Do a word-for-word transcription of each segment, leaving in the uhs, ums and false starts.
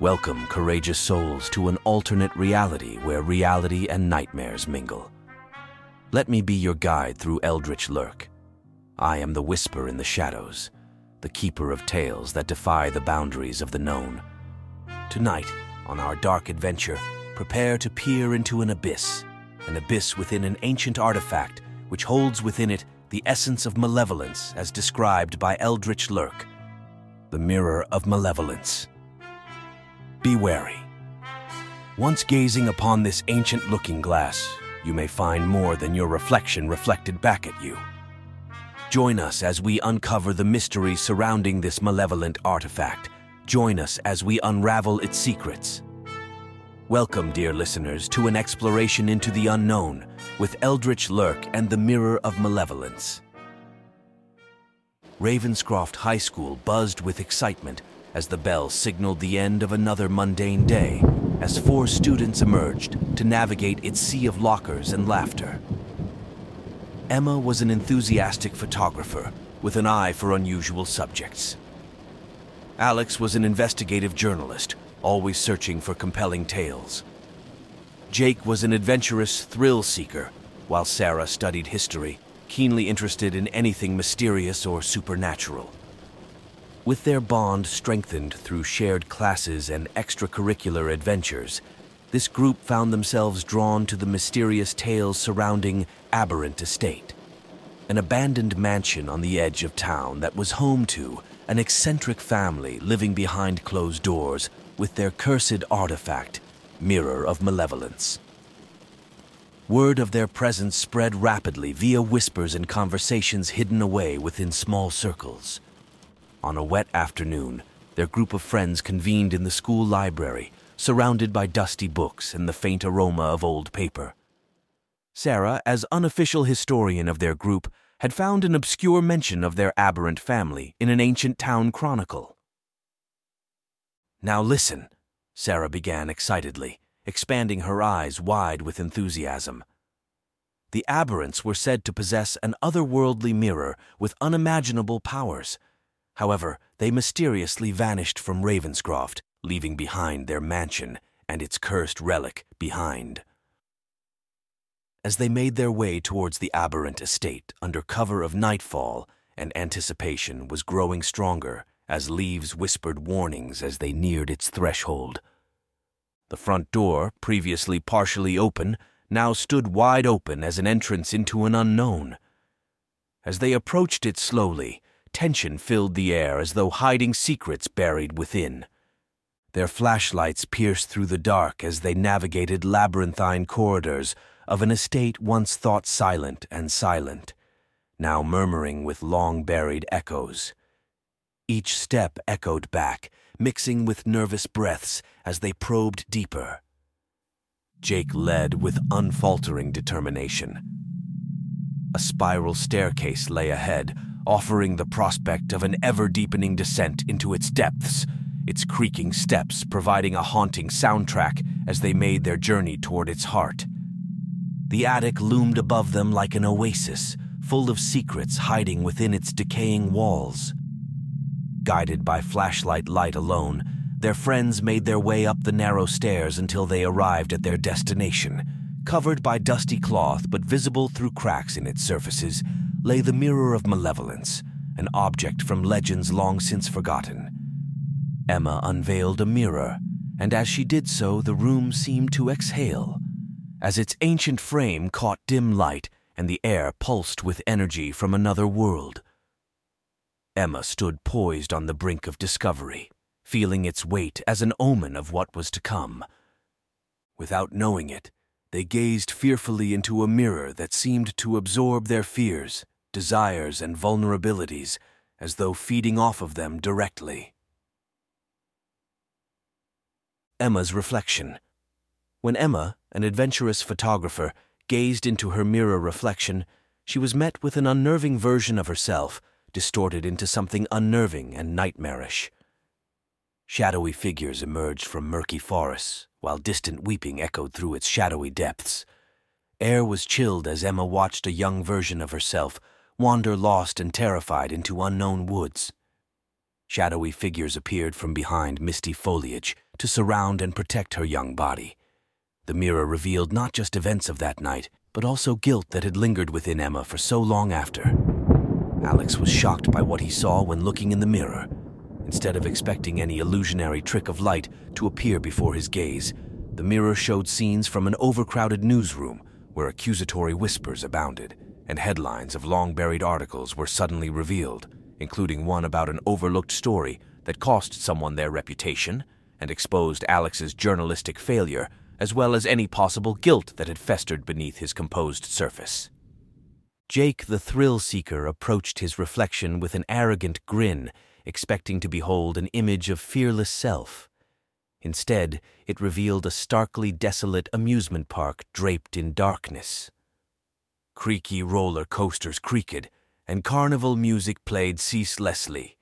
Welcome, courageous souls, to an alternate reality where reality and nightmares mingle. Let me be your guide through Eldritch Lurk. I am the whisper in the shadows, the keeper of tales that defy the boundaries of the known. Tonight, on our dark adventure, prepare to peer into an abyss, an abyss within an ancient artifact which holds within it the essence of malevolence as described by Eldritch Lurk, the Mirror of Malevolence. Be wary. Once gazing upon this ancient looking-glass, you may find more than your reflection reflected back at you. Join us as we uncover the mystery surrounding this malevolent artifact. Join us as we unravel its secrets. Welcome, dear listeners, to an exploration into the unknown with Eldritch Lurk and the Mirror of Malevolence. Ravenscroft High School buzzed with excitement as the bell signaled the end of another mundane day, as four students emerged to navigate its sea of lockers and laughter. Emma was an enthusiastic photographer with an eye for unusual subjects. Alex was an investigative journalist, always searching for compelling tales. Jake was an adventurous thrill seeker, while Sarah studied history, keenly interested in anything mysterious or supernatural. With their bond strengthened through shared classes and extracurricular adventures, this group found themselves drawn to the mysterious tales surrounding Aberrant Estate, an abandoned mansion on the edge of town that was home to an eccentric family living behind closed doors with their cursed artifact, Mirror of Malevolence. Word of their presence spread rapidly via whispers and conversations hidden away within small circles. On a wet afternoon, their group of friends convened in the school library, surrounded by dusty books and the faint aroma of old paper. Sarah, as unofficial historian of their group, had found an obscure mention of their aberrant family in an ancient town chronicle. "Now listen," Sarah began excitedly, expanding her eyes wide with enthusiasm. The aberrants were said to possess an otherworldly mirror with unimaginable powers. However, they mysteriously vanished from Ravenscroft, leaving behind their mansion and its cursed relic behind. As they made their way towards the Aberrant Estate under cover of nightfall, an anticipation was growing stronger as leaves whispered warnings as they neared its threshold. The front door, previously partially open, now stood wide open as an entrance into an unknown. As they approached it slowly, tension filled the air as though hiding secrets buried within. Their flashlights pierced through the dark as they navigated labyrinthine corridors of an estate once thought silent and silent, now murmuring with long-buried echoes. Each step echoed back, mixing with nervous breaths as they probed deeper. Jake led with unfaltering determination. A spiral staircase lay ahead, offering the prospect of an ever-deepening descent into its depths, its creaking steps providing a haunting soundtrack as they made their journey toward its heart. The attic loomed above them like an oasis, full of secrets hiding within its decaying walls. Guided by flashlight light alone, their friends made their way up the narrow stairs until they arrived at their destination. Covered by dusty cloth but visible through cracks in its surfaces, lay the Mirror of Malevolence, an object from legends long since forgotten. Emma unveiled a mirror, and as she did so, the room seemed to exhale, as its ancient frame caught dim light and the air pulsed with energy from another world. Emma stood poised on the brink of discovery, feeling its weight as an omen of what was to come. Without knowing it, they gazed fearfully into a mirror that seemed to absorb their fears, desires, and vulnerabilities, as though feeding off of them directly. Emma's reflection. When Emma, an adventurous photographer, gazed into her mirror reflection, she was met with an unnerving version of herself, distorted into something unnerving and nightmarish. Shadowy figures emerged from murky forests, while distant weeping echoed through its shadowy depths. Air was chilled as Emma watched a young version of herself wander lost and terrified into unknown woods. Shadowy figures appeared from behind misty foliage, to surround and protect her young body. The mirror revealed not just events of that night, but also guilt that had lingered within Emma for so long after. Alex was shocked by what he saw when looking in the mirror. Instead of expecting any illusionary trick of light to appear before his gaze, the mirror showed scenes from an overcrowded newsroom where accusatory whispers abounded, and headlines of long-buried articles were suddenly revealed, including one about an overlooked story that cost someone their reputation and exposed Alex's journalistic failure, as well as any possible guilt that had festered beneath his composed surface. Jake the thrill-seeker approached his reflection with an arrogant grin, expecting to behold an image of fearless self. Instead, it revealed a starkly desolate amusement park draped in darkness. Creaky roller coasters creaked, and carnival music played ceaselessly.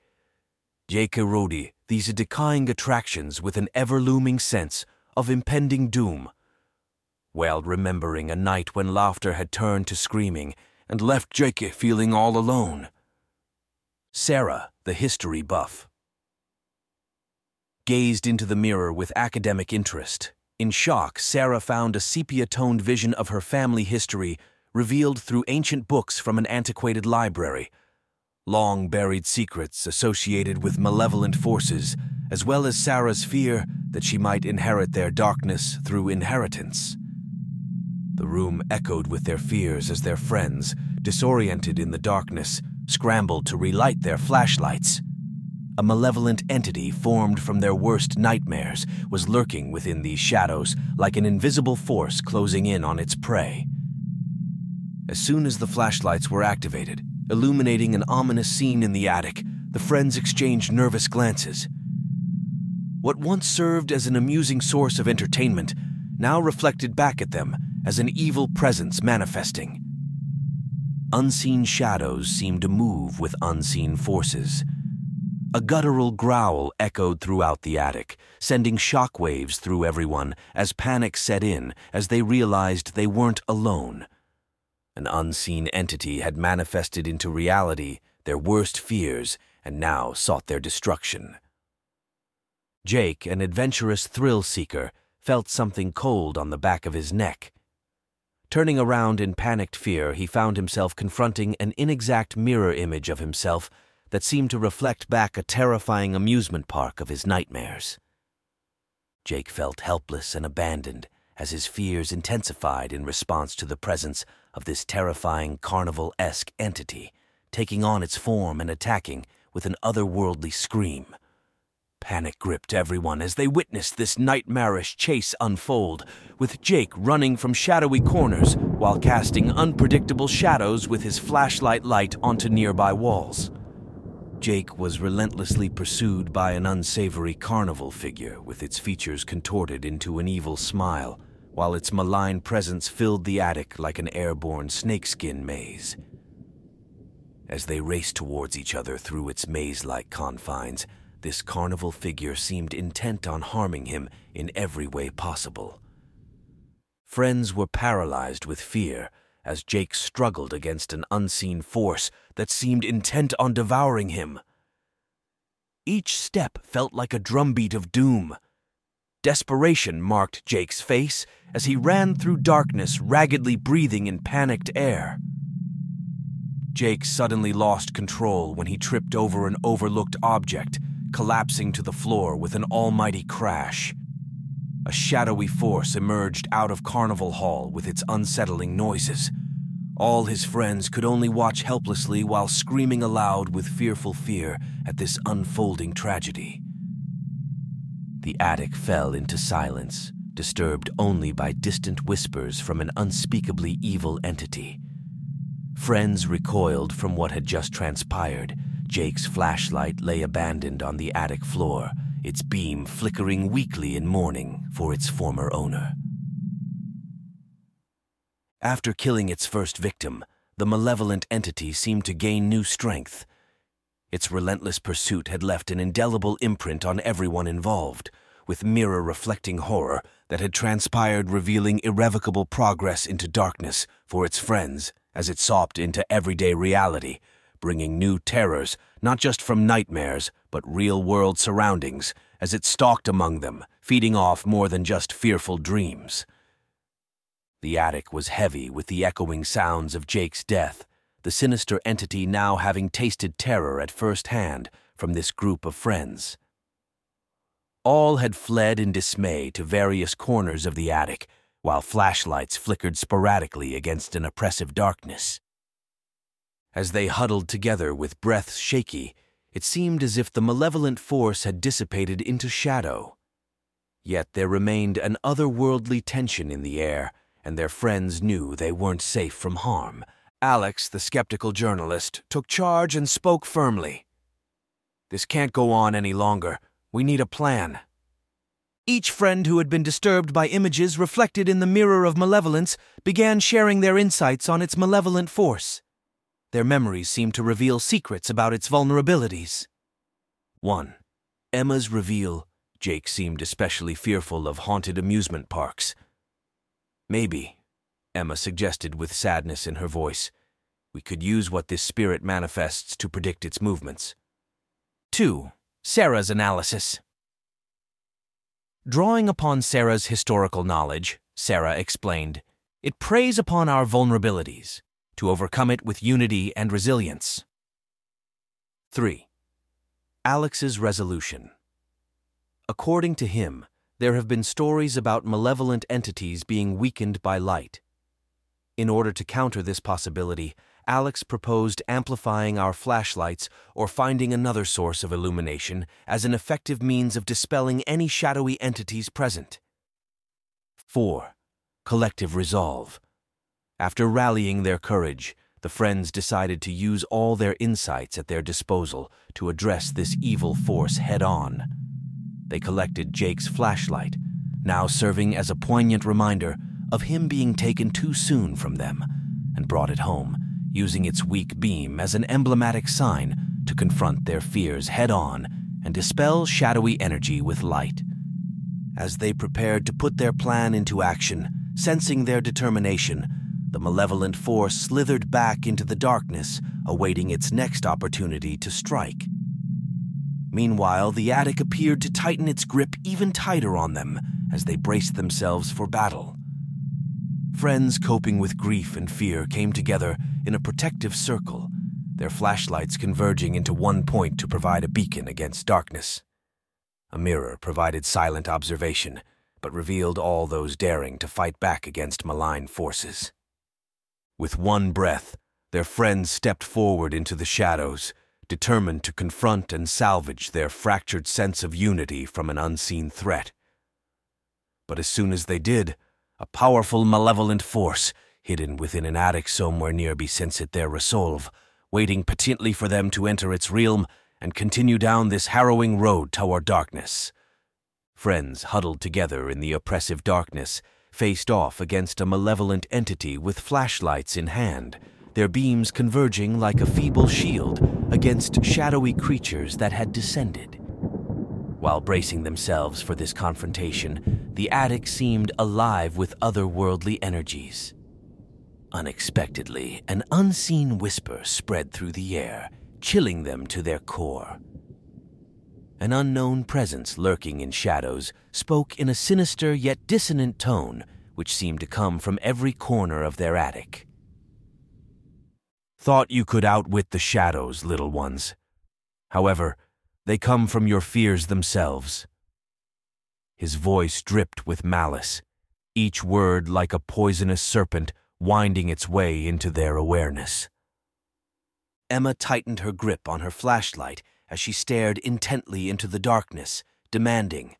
Jake eroded these decaying attractions with an ever-looming sense of impending doom, while remembering a night when laughter had turned to screaming and left Jake feeling all alone. Sarah, the history buff, gazed into the mirror with academic interest. In shock, Sarah found a sepia-toned vision of her family history revealed through ancient books from an antiquated library, long-buried secrets associated with malevolent forces, as well as Sarah's fear that she might inherit their darkness through inheritance. The room echoed with their fears as their friends, disoriented in the darkness, scrambled to relight their flashlights. A malevolent entity formed from their worst nightmares was lurking within these shadows like an invisible force closing in on its prey. As soon as the flashlights were activated, illuminating an ominous scene in the attic, the friends exchanged nervous glances. What once served as an amusing source of entertainment now reflected back at them as an evil presence manifesting. Unseen shadows seemed to move with unseen forces. A guttural growl echoed throughout the attic, sending shockwaves through everyone as panic set in as they realized they weren't alone. An unseen entity had manifested into reality their worst fears and now sought their destruction. Jake, an adventurous thrill-seeker, felt something cold on the back of his neck. Turning around in panicked fear, he found himself confronting an inexact mirror image of himself that seemed to reflect back a terrifying amusement park of his nightmares. Jake felt helpless and abandoned as his fears intensified in response to the presence of this terrifying carnival-esque entity, taking on its form and attacking with an otherworldly scream. Panic gripped everyone as they witnessed this nightmarish chase unfold, with Jake running from shadowy corners while casting unpredictable shadows with his flashlight light onto nearby walls. Jake was relentlessly pursued by an unsavory carnival figure with its features contorted into an evil smile, while its malign presence filled the attic like an airborne snakeskin maze. As they raced towards each other through its maze-like confines, this carnival figure seemed intent on harming him in every way possible. Friends were paralyzed with fear as Jake struggled against an unseen force that seemed intent on devouring him. Each step felt like a drumbeat of doom. Desperation marked Jake's face as he ran through darkness, raggedly breathing in panicked air. Jake suddenly lost control when he tripped over an overlooked object, collapsing to the floor with an almighty crash. A shadowy force emerged out of Carnival Hall with its unsettling noises. All his friends could only watch helplessly while screaming aloud with fearful fear at this unfolding tragedy. The attic fell into silence, disturbed only by distant whispers from an unspeakably evil entity. Friends recoiled from what had just transpired. Jake's flashlight lay abandoned on the attic floor, its beam flickering weakly in mourning for its former owner. After killing its first victim, the malevolent entity seemed to gain new strength. Its relentless pursuit had left an indelible imprint on everyone involved, with mirror reflecting horror that had transpired revealing irrevocable progress into darkness for its friends as it sopped into everyday reality, bringing new terrors, not just from nightmares, but real-world surroundings, as it stalked among them, feeding off more than just fearful dreams. The attic was heavy with the echoing sounds of Jake's death, the sinister entity now having tasted terror at first hand from this group of friends. All had fled in dismay to various corners of the attic, while flashlights flickered sporadically against an oppressive darkness. As they huddled together with breaths shaky, it seemed as if the malevolent force had dissipated into shadow. Yet there remained an otherworldly tension in the air, and their friends knew they weren't safe from harm. Alex, the skeptical journalist, took charge and spoke firmly. "This can't go on any longer. We need a plan." Each friend who had been disturbed by images reflected in the Mirror of Malevolence began sharing their insights on its malevolent force. Their memories seemed to reveal secrets about its vulnerabilities. one. Emma's reveal, Jake seemed especially fearful of haunted amusement parks. "Maybe," Emma suggested with sadness in her voice, "we could use what this spirit manifests to predict its movements." two. Sarah's analysis. Drawing upon Sarah's historical knowledge, Sarah explained, "It preys upon our vulnerabilities, to overcome it with unity and resilience." three. Alex's resolution. According to him, there have been stories about malevolent entities being weakened by light. In order to counter this possibility, Alex proposed amplifying our flashlights or finding another source of illumination as an effective means of dispelling any shadowy entities present. four. Collective resolve. After rallying their courage, the friends decided to use all their insights at their disposal to address this evil force head-on. They collected Jake's flashlight, now serving as a poignant reminder of him being taken too soon from them, and brought it home, using its weak beam as an emblematic sign to confront their fears head-on and dispel shadowy energy with light. As they prepared to put their plan into action, sensing their determination, the malevolent force slithered back into the darkness, awaiting its next opportunity to strike. Meanwhile, the attic appeared to tighten its grip even tighter on them as they braced themselves for battle. Friends coping with grief and fear came together in a protective circle, their flashlights converging into one point to provide a beacon against darkness. A mirror provided silent observation, but revealed all those daring to fight back against malign forces. With one breath, their friends stepped forward into the shadows, determined to confront and salvage their fractured sense of unity from an unseen threat. But as soon as they did, a powerful malevolent force, hidden within an attic somewhere nearby, sensed their resolve, waiting patiently for them to enter its realm and continue down this harrowing road toward darkness. Friends huddled together in the oppressive darkness, faced off against a malevolent entity with flashlights in hand, their beams converging like a feeble shield against shadowy creatures that had descended. While bracing themselves for this confrontation, the attic seemed alive with otherworldly energies. Unexpectedly, an unseen whisper spread through the air, chilling them to their core. An unknown presence lurking in shadows spoke in a sinister yet dissonant tone, which seemed to come from every corner of their attic. "Thought you could outwit the shadows, little ones. However, they come from your fears themselves." His voice dripped with malice, each word like a poisonous serpent winding its way into their awareness. Emma tightened her grip on her flashlight as she stared intently into the darkness, demanding,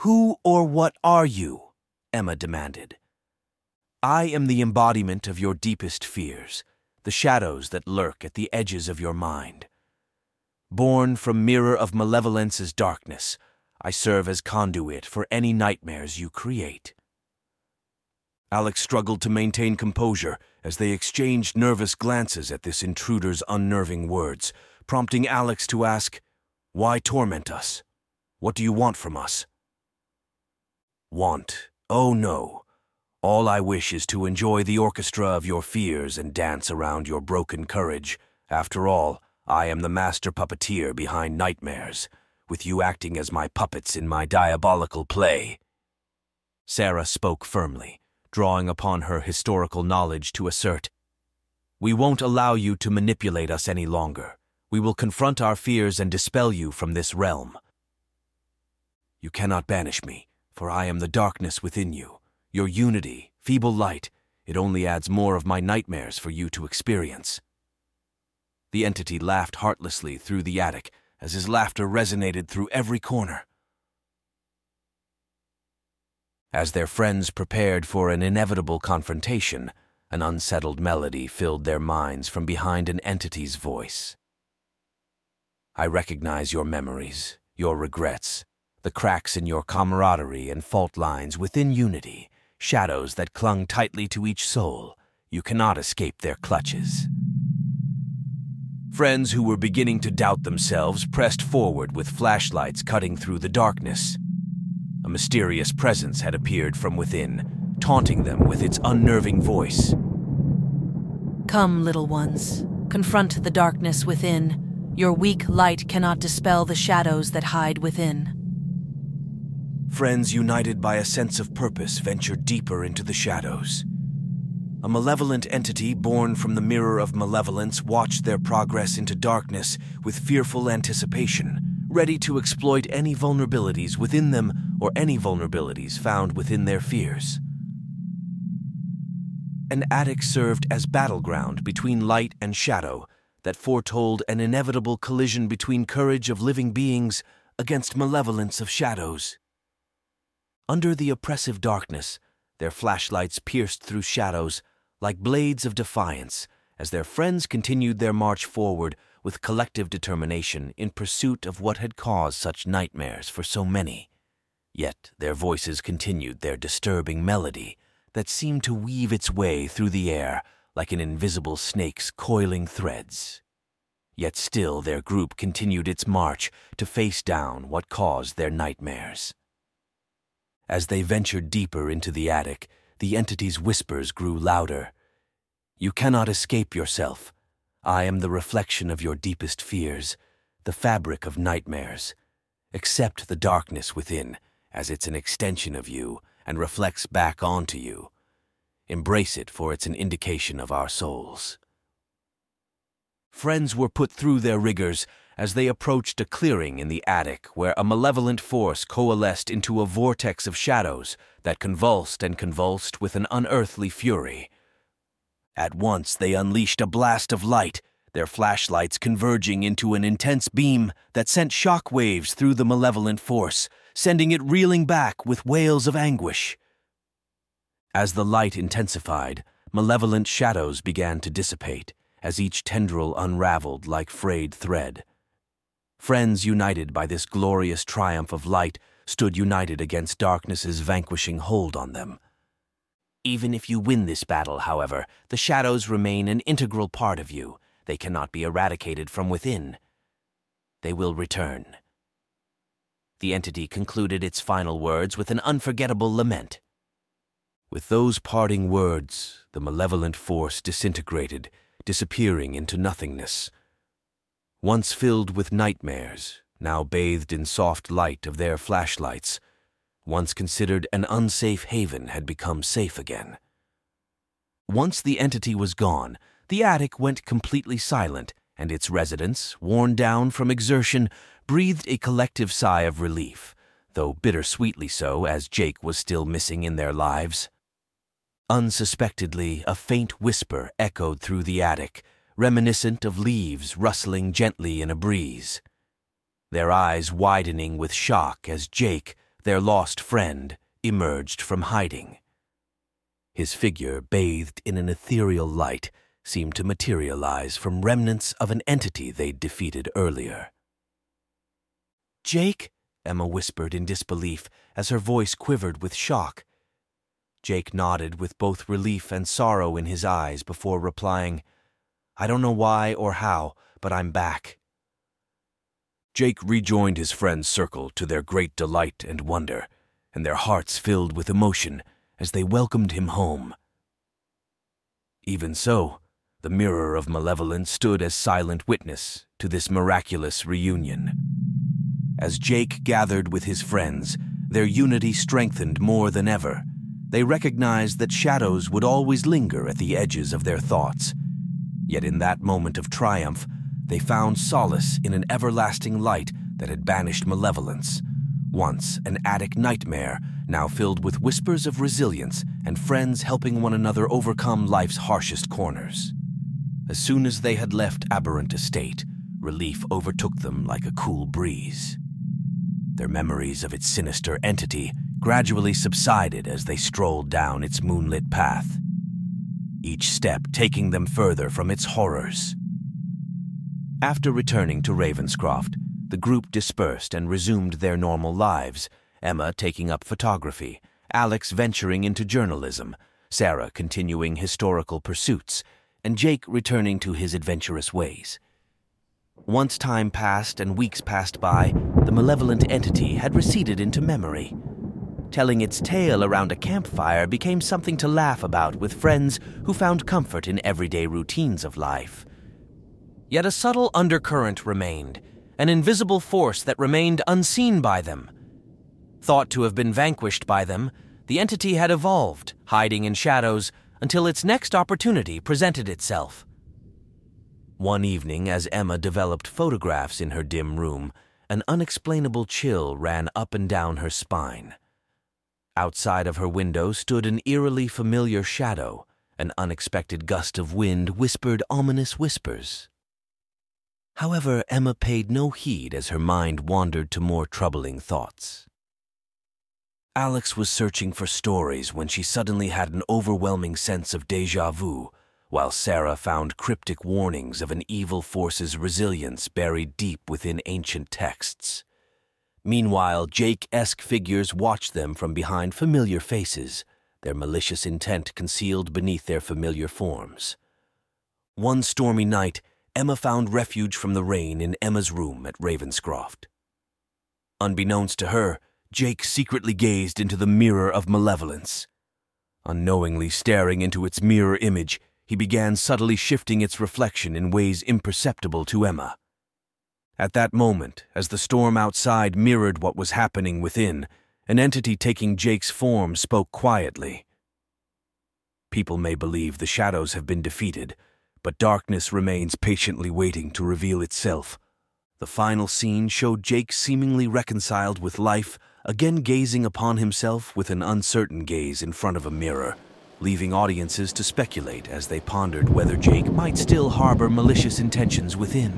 "Who or what are you?" Emma demanded. "I am the embodiment of your deepest fears, the shadows that lurk at the edges of your mind. Born from Mirror of Malevolence's darkness, I serve as conduit for any nightmares you create." Alex struggled to maintain composure as they exchanged nervous glances at this intruder's unnerving words, prompting Alex to ask, "Why torment us? What do you want from us?" "Want? Oh no. All I wish is to enjoy the orchestra of your fears and dance around your broken courage After all, I am the master puppeteer behind nightmares, with you acting as my puppets in my diabolical play." Sarah spoke firmly, drawing upon her historical knowledge to assert, "We won't allow you to manipulate us any longer. We will confront our fears and dispel you from this realm. You cannot banish me, for I am the darkness within you, your unity, feeble light. It only adds more of my nightmares for you to experience." The entity laughed heartlessly through the attic as his laughter resonated through every corner. As their friends prepared for an inevitable confrontation, an unsettled melody filled their minds from behind an entity's voice. "I recognize your memories, your regrets, the cracks in your camaraderie and fault lines within unity, shadows that clung tightly to each soul. You cannot escape their clutches." Friends who were beginning to doubt themselves pressed forward with flashlights cutting through the darkness. A mysterious presence had appeared from within, taunting them with its unnerving voice. "Come, little ones, confront the darkness within. Your weak light cannot dispel the shadows that hide within." Friends united by a sense of purpose ventured deeper into the shadows. A malevolent entity born from the Mirror of Malevolence watched their progress into darkness with fearful anticipation, ready to exploit any vulnerabilities within them or any vulnerabilities found within their fears. An attic served as battleground between light and shadow that foretold an inevitable collision between courage of living beings against malevolence of shadows. Under the oppressive darkness, their flashlights pierced through shadows like blades of defiance, as their friends continued their march forward with collective determination in pursuit of what had caused such nightmares for so many. Yet their voices continued their disturbing melody that seemed to weave its way through the air like an invisible snake's coiling threads. Yet still their group continued its march to face down what caused their nightmares. As they ventured deeper into the attic, the entity's whispers grew louder. "You cannot escape yourself. I am the reflection of your deepest fears, the fabric of nightmares. Accept the darkness within, as it's an extension of you and reflects back onto you. Embrace it, for it's an indication of our souls." Friends were put through their rigors as they approached a clearing in the attic where a malevolent force coalesced into a vortex of shadows that convulsed and convulsed with an unearthly fury. At once they unleashed a blast of light, their flashlights converging into an intense beam that sent shock waves through the malevolent force, sending it reeling back with wails of anguish. As the light intensified, malevolent shadows began to dissipate as each tendril unraveled like frayed thread. Friends united by this glorious triumph of light stood united against darkness's vanquishing hold on them. "Even if you win this battle, however, the shadows remain an integral part of you. They cannot be eradicated from within. They will return." The entity concluded its final words with an unforgettable lament. With those parting words, the malevolent force disintegrated, disappearing into nothingness. Once filled with nightmares, now bathed in soft light of their flashlights, once considered an unsafe haven had become safe again. Once the entity was gone, the attic went completely silent, and its residents, worn down from exertion, breathed a collective sigh of relief, though bittersweetly so, as Jake was still missing in their lives. Unsuspectedly, a faint whisper echoed through the attic, reminiscent of leaves rustling gently in a breeze. Their eyes widening with shock as Jake, their lost friend, emerged from hiding. His figure, bathed in an ethereal light, seemed to materialize from remnants of an entity they'd defeated earlier. "Jake?" Emma whispered in disbelief as her voice quivered with shock. Jake nodded with both relief and sorrow in his eyes before replying, "I don't know why or how, but I'm back." Jake rejoined his friend's circle to their great delight and wonder, and their hearts filled with emotion as they welcomed him home. Even so, The Mirror of Malevolence stood as silent witness to this miraculous reunion. As Jake gathered with his friends, their unity strengthened more than ever. They recognized that shadows would always linger at the edges of their thoughts. Yet in that moment of triumph, they found solace in an everlasting light that had banished malevolence. Once an attic nightmare, now filled with whispers of resilience and friends helping one another overcome life's harshest corners. As soon as they had left Aberrant Estate, relief overtook them like a cool breeze. Their memories of its sinister entity gradually subsided as they strolled down its moonlit path, each step taking them further from its horrors. After returning to Ravenscroft, the group dispersed and resumed their normal lives, Emma taking up photography, Alex venturing into journalism, Sarah continuing historical pursuits, and Jake returning to his adventurous ways. Once time passed and weeks passed by, the malevolent entity had receded into memory. Telling its tale around a campfire became something to laugh about with friends who found comfort in everyday routines of life. Yet a subtle undercurrent remained, an invisible force that remained unseen by them. Thought to have been vanquished by them, the entity had evolved, hiding in shadows, until its next opportunity presented itself. One evening, as Emma developed photographs in her dim room, an unexplainable chill ran up and down her spine. Outside of her window stood an eerily familiar shadow. An unexpected gust of wind whispered ominous whispers. However, Emma paid no heed as her mind wandered to more troubling thoughts. Alex was searching for stories when she suddenly had an overwhelming sense of déjà vu, while Sarah found cryptic warnings of an evil force's resilience buried deep within ancient texts. Meanwhile, Jake-esque figures watched them from behind familiar faces, their malicious intent concealed beneath their familiar forms. One stormy night, Emma found refuge from the rain in Emma's room at Ravenscroft. Unbeknownst to her, Jake secretly gazed into the Mirror of Malevolence. Unknowingly staring into its mirror image, he began subtly shifting its reflection in ways imperceptible to Emma. At that moment, as the storm outside mirrored what was happening within, an entity taking Jake's form spoke quietly. People may believe the shadows have been defeated, but darkness remains patiently waiting to reveal itself. The final scene showed Jake seemingly reconciled with life, again gazing upon himself with an uncertain gaze in front of a mirror, leaving audiences to speculate as they pondered whether Jake might still harbor malicious intentions within.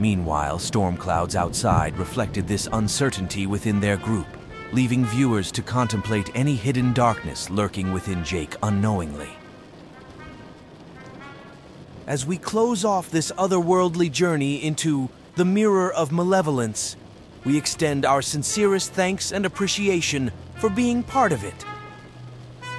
Meanwhile, storm clouds outside reflected this uncertainty within their group, leaving viewers to contemplate any hidden darkness lurking within Jake unknowingly. As we close off this otherworldly journey into the Mirror of Malevolence, we extend our sincerest thanks and appreciation for being part of it.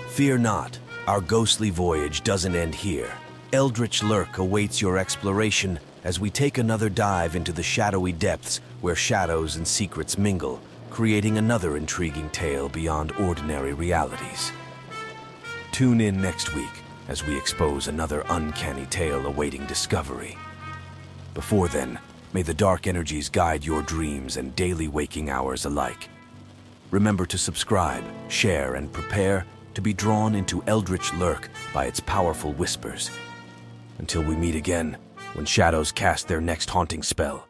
Fear not, our ghostly voyage doesn't end here. Eldritch Lurk awaits your exploration as we take another dive into the shadowy depths where shadows and secrets mingle, creating another intriguing tale beyond ordinary realities. Tune in next week as we expose another uncanny tale awaiting discovery. Before then, may the dark energies guide your dreams and daily waking hours alike. Remember to subscribe, share, and prepare to be drawn into Eldritch Lurk by its powerful whispers. Until we meet again, when shadows cast their next haunting spell,